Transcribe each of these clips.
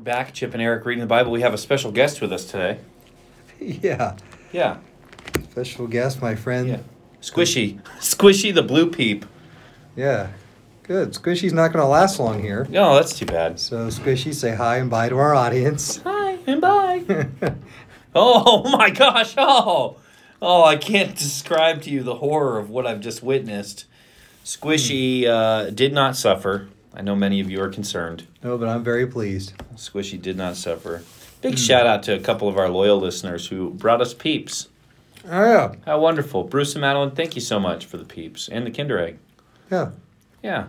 We're back, Chip and Eric, reading the Bible. We have a special guest with us today. Yeah. Special guest, my friend. Yeah. Squishy. Squishy the blue peep. Yeah. Good. Squishy's not going to last long here. No, that's too bad. So, Squishy, say hi and bye to our audience. Hi and bye. Oh, my gosh. Oh, I can't describe to you the horror of what I've just witnessed. Squishy did not suffer. I know many of you are concerned. No, but I'm very pleased. Squishy did not suffer. Big shout out to a couple of our loyal listeners who brought us peeps. Oh, yeah. How wonderful. Bruce and Madeline, thank you so much for the peeps and the Kinder Egg. Yeah. Yeah.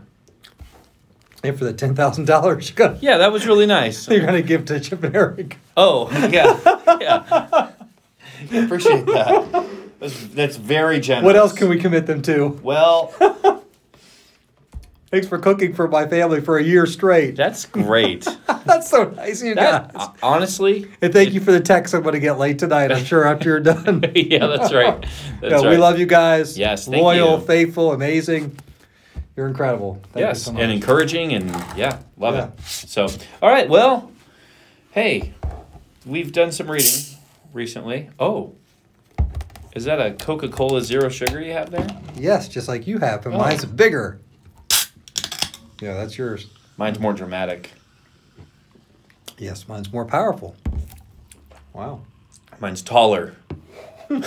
And for the $10,000 you got. Yeah, that was really nice. You're going to give to Chip and Eric. Oh, yeah. Yeah. I appreciate that. That's very generous. What else can we commit them to? Well... Thanks for cooking for my family for a year straight. That's great. That's so nice of you guys. Honestly. And thank you for the text I'm going to get late tonight, I'm sure, after you're done. Yeah, that's right. That's right. We love you guys. Yes, thank you. Loyal, faithful, amamazing. You're incredible. Thank you so much. And encouraging and, love it. So, all right, well, hey, we've done some reading recently. Oh. Is that a Coca-Cola Zero Sugar you have there? Yes, just like you have, but mine's bigger. Yeah, that's yours. Mine's more dramatic. Yes, mine's more powerful. Wow. Mine's taller. Oh,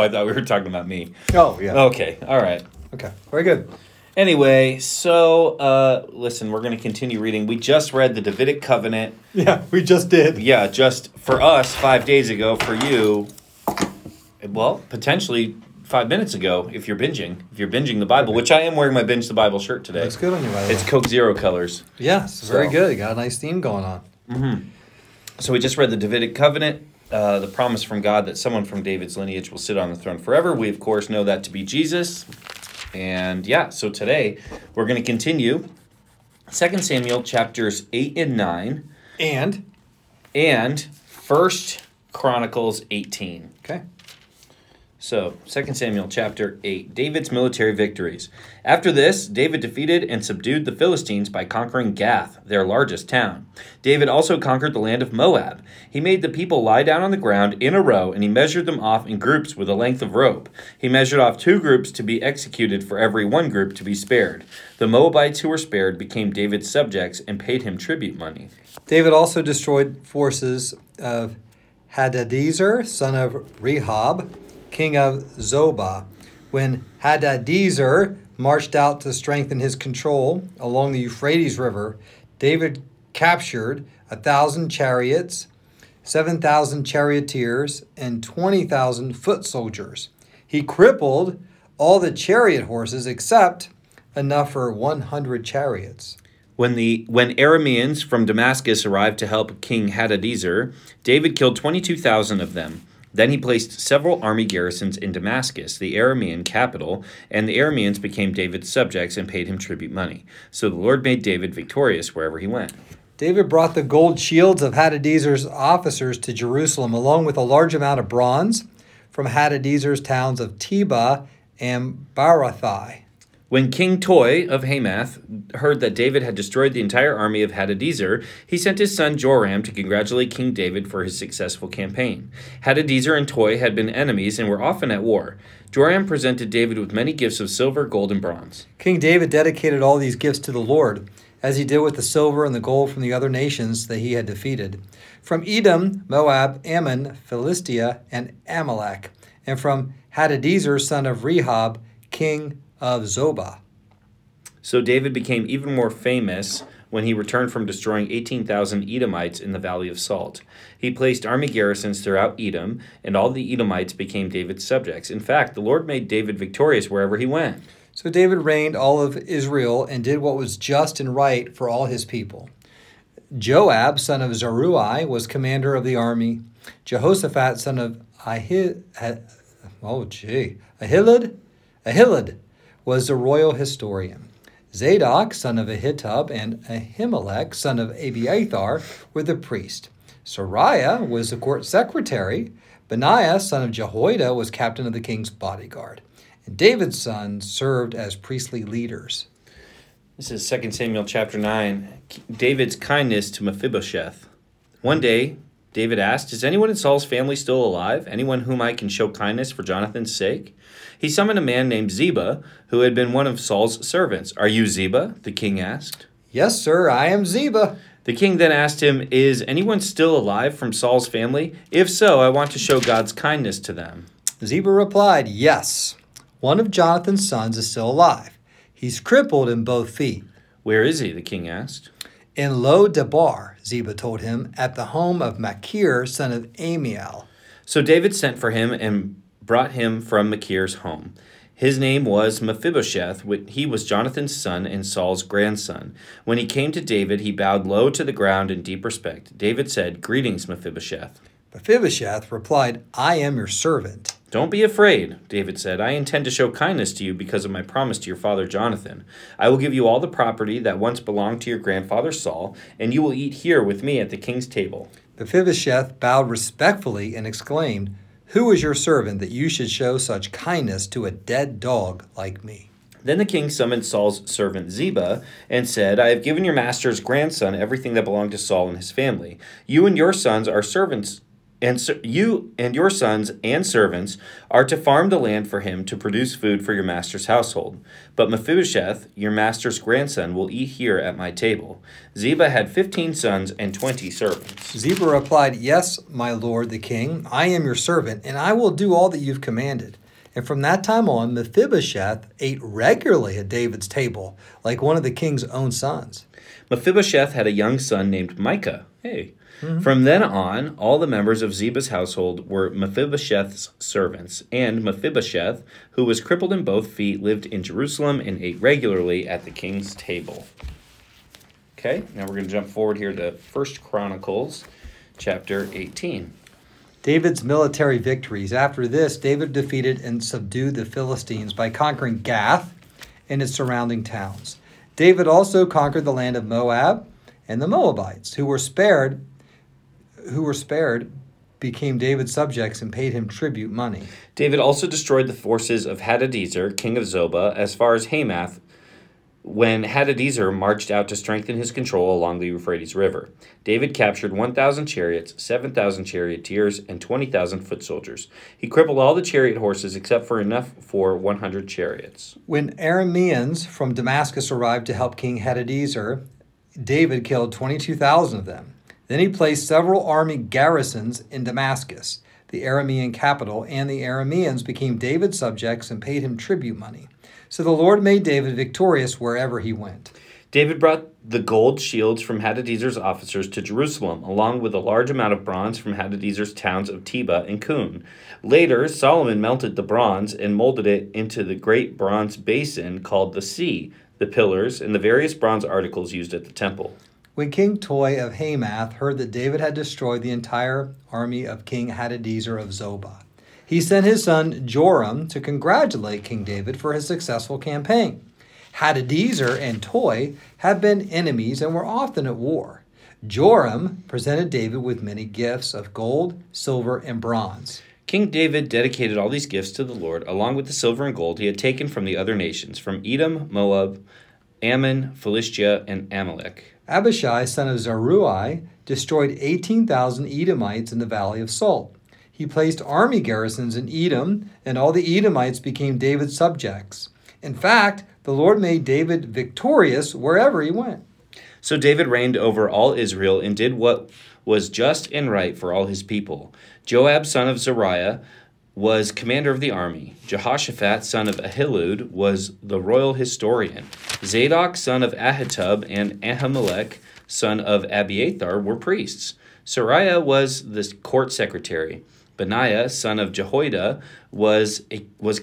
I thought we were talking about me. Oh, yeah. Okay, all right. Okay, very good. Anyway, so, listen, we're going to continue reading. We just read the Davidic Covenant. Yeah, we just did. Yeah, just for us 5 days ago, for you, well, potentially... 5 minutes ago, if you're binging the Bible, which I am wearing my Binge the Bible shirt today. Looks good on you, by the way. It's Coke Zero colors. Yeah, very good. Got a nice theme going on. Mm-hmm. So we just read the Davidic Covenant, the promise from God that someone from David's lineage will sit on the throne forever. We, of course, know that to be Jesus. And yeah, so today we're going to continue 2 Samuel chapters 8 and 9. And 1 Chronicles 18. Okay. So, 2 Samuel chapter 8, David's military victories. After this, David defeated and subdued the Philistines by conquering Gath, their largest town. David also conquered the land of Moab. He made the people lie down on the ground in a row, and he measured them off in groups with a length of rope. He measured off two groups to be executed for every one group to be spared. The Moabites who were spared became David's subjects and paid him tribute money. David also destroyed forces of Hadadezer, son of Rehob, king of Zobah, when Hadadezer marched out to strengthen his control along the Euphrates River. David captured 1,000 chariots, 7,000 charioteers, and 20,000 foot soldiers. He crippled all the chariot horses except enough for 100 chariots. When Arameans from Damascus arrived to help King Hadadezer, David killed 22,000 of them. Then he placed several army garrisons in Damascus, the Aramean capital, and the Arameans became David's subjects and paid him tribute money. So the Lord made David victorious wherever he went. David brought the gold shields of Hadadezer's officers to Jerusalem, along with a large amount of bronze from Hadadezer's towns of Teba and Berothai. When King Toi of Hamath heard that David had destroyed the entire army of Hadadezer, he sent his son Joram to congratulate King David for his successful campaign. Hadadezer and Toi had been enemies and were often at war. Joram presented David with many gifts of silver, gold, and bronze. King David dedicated all these gifts to the Lord, as he did with the silver and the gold from the other nations that he had defeated, from Edom, Moab, Ammon, Philistia, and Amalek, and from Hadadezer, son of Rehob, king of Zobah. So David became even more famous when he returned from destroying 18,000 Edomites in the Valley of Salt. He placed army garrisons throughout Edom, and all the Edomites became David's subjects. In fact, the Lord made David victorious wherever he went. So David reigned all of Israel and did what was just and right for all his people. Joab, son of Zeruiah, was commander of the army. Jehoshaphat, son of Ahilud, was the royal historian. Zadok, son of Ahitub, and Ahimelech, son of Abiathar, were the priest. Sariah was the court secretary. Benaiah, son of Jehoiada, was captain of the king's bodyguard. And David's sons served as priestly leaders. This is 2 Samuel chapter 9, David's kindness to Mephibosheth. One day, David asked, "Is anyone in Saul's family still alive? Anyone whom I can show kindness for Jonathan's sake?" He summoned a man named Ziba, who had been one of Saul's servants. "Are you Ziba?" the king asked. "Yes, sir, I am Ziba." The king then asked him, "Is anyone still alive from Saul's family? If so, I want to show God's kindness to them." Ziba replied, "Yes, one of Jonathan's sons is still alive. He's crippled in both feet." "Where is he?" the king asked. "In Lo-Debar," Ziba told him, "at the home of Machir, son of Amiel." So David sent for him and brought him from Machir's home. His name was Mephibosheth. He was Jonathan's son and Saul's grandson. When he came to David, he bowed low to the ground in deep respect. David said, "Greetings, Mephibosheth." Mephibosheth replied, "I am your servant." "Don't be afraid," David said. "I intend to show kindness to you because of my promise to your father Jonathan. I will give you all the property that once belonged to your grandfather Saul, and you will eat here with me at the king's table." Mephibosheth bowed respectfully and exclaimed, "Who is your servant that you should show such kindness to a dead dog like me?" Then the king summoned Saul's servant Ziba and said, "I have given your master's grandson everything that belonged to Saul and his family. You and your sons are servants. And so you and your sons and servants are to farm the land for him to produce food for your master's household. But Mephibosheth, your master's grandson, will eat here at my table." Ziba had 15 sons and 20 servants. Ziba replied, "Yes, my lord the king, I am your servant, and I will do all that you've commanded." And from that time on, Mephibosheth ate regularly at David's table, like one of the king's own sons. Mephibosheth had a young son named Micah. Hey. Mm-hmm. From then on, all the members of Ziba's household were Mephibosheth's servants, and Mephibosheth, who was crippled in both feet, lived in Jerusalem and ate regularly at the king's table. Okay, now we're going to jump forward here to 1 Chronicles chapter 18. David's military victories. After this, David defeated and subdued the Philistines by conquering Gath and its surrounding towns. David also conquered the land of Moab, and the Moabites, who were spared became David's subjects and paid him tribute money. David also destroyed the forces of Hadadezer, king of Zobah, as far as Hamath, when Hadadezer marched out to strengthen his control along the Euphrates River. David captured 1,000 chariots, 7,000 charioteers, and 20,000 foot soldiers. He crippled all the chariot horses except for enough for 100 chariots. When Arameans from Damascus arrived to help King Hadadezer, David killed 22,000 of them. Then he placed several army garrisons in Damascus, the Aramean capital, and the Arameans became David's subjects and paid him tribute money. So the Lord made David victorious wherever he went. David brought the gold shields from Hadadezer's officers to Jerusalem, along with a large amount of bronze from Hadadezer's towns of Teba and Kun. Later, Solomon melted the bronze and molded it into the great bronze basin called the sea, the pillars, and the various bronze articles used at the temple. When King Toi of Hamath heard that David had destroyed the entire army of King Hadadezer of Zobah, he sent his son Joram to congratulate King David for his successful campaign. Hadadezer and Toi had been enemies and were often at war. Joram presented David with many gifts of gold, silver, and bronze. King David dedicated all these gifts to the Lord, along with the silver and gold he had taken from the other nations, from Edom, Moab, Ammon, Philistia, and Amalek. Abishai, son of Zeruiah, destroyed 18,000 Edomites in the Valley of Salt. He placed army garrisons in Edom, and all the Edomites became David's subjects. In fact, the Lord made David victorious wherever he went. So David reigned over all Israel and did what was just and right for all his people. Joab, son of Zeruiah, was commander of the army. Jehoshaphat, son of Ahilud, was the royal historian. Zadok, son of Ahitub, and Ahimelech, son of Abiathar, were priests. Sariah was the court secretary. Benaiah, son of Jehoiada, was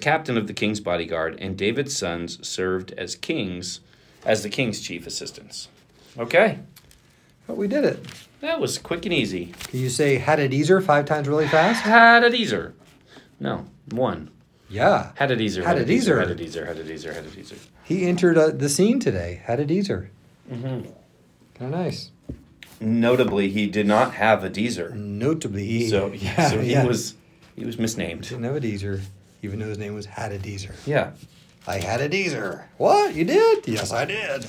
captain of the king's bodyguard, and David's sons served as the king's chief assistants. Okay. But we did it. That was quick and easy. Can you say Hadadezer 5 times really fast? Hadadezer. No, 1. Yeah. Hadadezer. He entered the scene today. Hadadezer. Mm-hmm. Kind of nice. Notably, he did not have a Deezer. He was misnamed. He didn't have a Deezer, even though his name was Hadadezer. Yeah. I had a Deezer. What? You did? Yes, I did.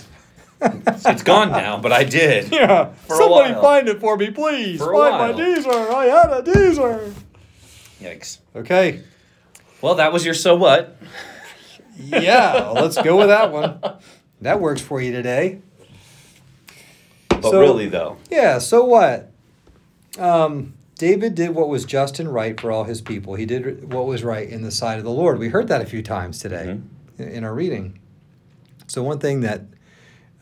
It's gone now, but I did. Yeah. Somebody find it for me, please. Find my Deezer. I had a Deezer. Yikes. Okay. Well, that was your so what. Yeah, let's go with that one. That works for you today. But so, really, though. Yeah, so what? David did what was just and right for all his people. He did what was right in the sight of the Lord. We heard that a few times today in our reading. So one thing that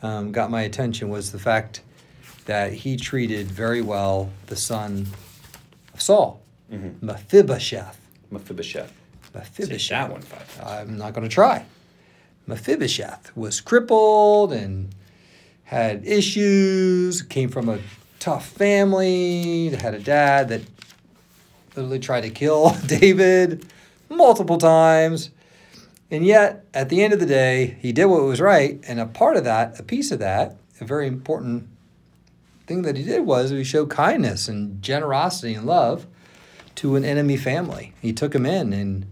got my attention was the fact that he treated very well the son of Saul, Mephibosheth. Say that one 5 times. I'm not going to try. Mephibosheth was crippled and had issues, came from a tough family, had a dad that literally tried to kill David multiple times. And yet, at the end of the day, he did what was right. And a part of that, a piece of that, a very important thing that he did was he showed kindness and generosity and love to an enemy family. He took him in and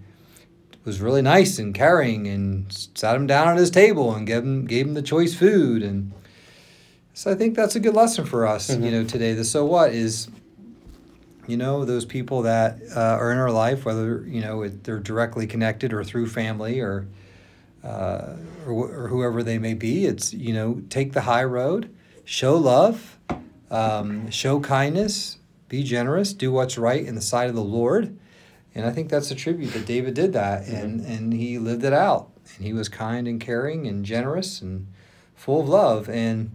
was really nice and caring and sat him down at his table and gave him the choice food. And so I think that's a good lesson for us, today. The so what is, those people that are in our life, whether, they're directly connected or through family or whoever they may be. It's, take the high road, show love, show kindness, be generous, do what's right in the sight of the Lord. And I think that's a tribute that David did that, and he lived it out. And he was kind and caring and generous and full of love. And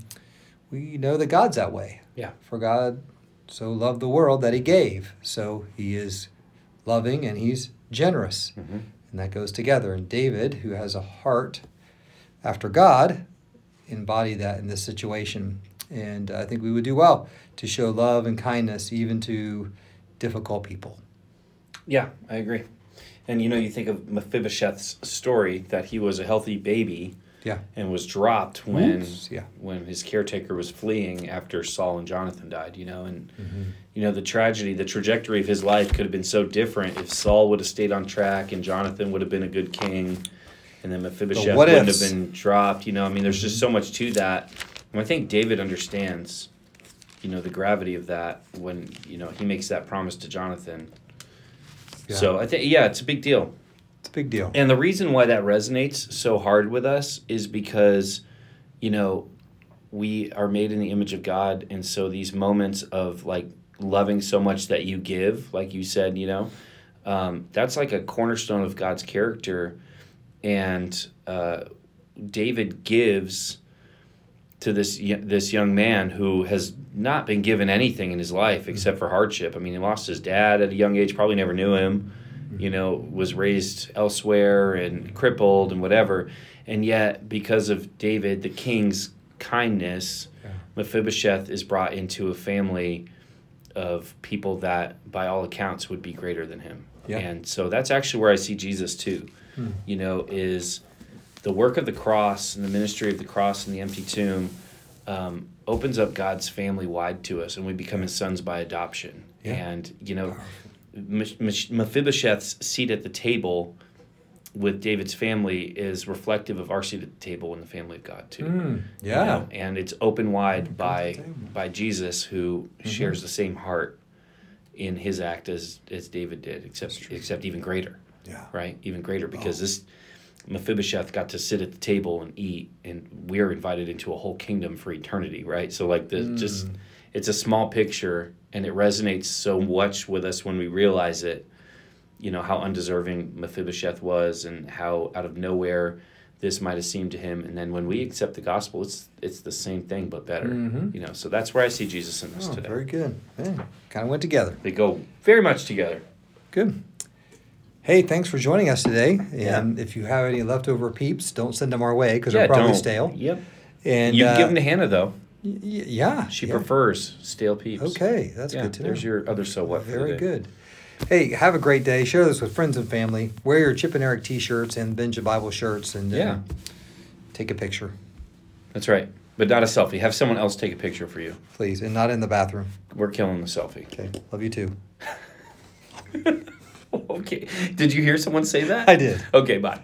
we know that God's that way. Yeah. For God so loved the world that he gave. So he is loving and he's generous. And that goes together. And David, who has a heart after God, embodied that in this situation. And I think we would do well to show love and kindness even to difficult people. Yeah, I agree. And, you think of Mephibosheth's story that he was a healthy baby and was dropped when his caretaker was fleeing after Saul and Jonathan died, And, the trajectory of his life could have been so different if Saul would have stayed on track and Jonathan would have been a good king and then Mephibosheth wouldn't have been dropped. There's just so much to that. And I think David understands, the gravity of that when, he makes that promise to Jonathan. Yeah. So I think, it's a big deal. It's a big deal. And the reason why that resonates so hard with us is because, we are made in the image of God. And so these moments of like loving so much that you give, like you said, that's like a cornerstone of God's character. And David gives to this young man who has not been given anything in his life except for hardship. I mean, he lost his dad at a young age, probably never knew him, was raised elsewhere and crippled and whatever. And yet, because of David, the king's kindness, Mephibosheth is brought into a family of people that, by all accounts, would be greater than him. Yeah. And so that's actually where I see Jesus, too, is the work of the cross and the ministry of the cross and the empty tomb opens up God's family wide to us, and we become his sons by adoption. Yeah. And, Mephibosheth's seat at the table with David's family is reflective of our seat at the table in the family of God, too. And it's open wide by Jesus, who shares the same heart in his act as David did, except even greater. Yeah. Right? Even greater, because this Mephibosheth got to sit at the table and eat, and we're invited into a whole kingdom for eternity, right? So it's a small picture, and it resonates so much with us when we realize it, how undeserving Mephibosheth was and how out of nowhere this might have seemed to him. And then when we accept the gospel, it's the same thing but better, So that's where I see Jesus in this today. Very good. Yeah. Kind of went together. They go very much together. Good. Hey, thanks for joining us today. And if you have any leftover peeps, don't send them our way because they're probably stale. Yep. And you can give them to Hannah, though. She prefers stale peeps. Okay, that's good to know. There's your other so what for today. Very good. Hey, have a great day. Share this with friends and family. Wear your Chip and Eric T-shirts and Binge a Bible shirts and take a picture. That's right. But not a selfie. Have someone else take a picture for you. Please, and not in the bathroom. We're killing the selfie. Okay, love you too. Okay. Did you hear someone say that? I did. Okay, bye.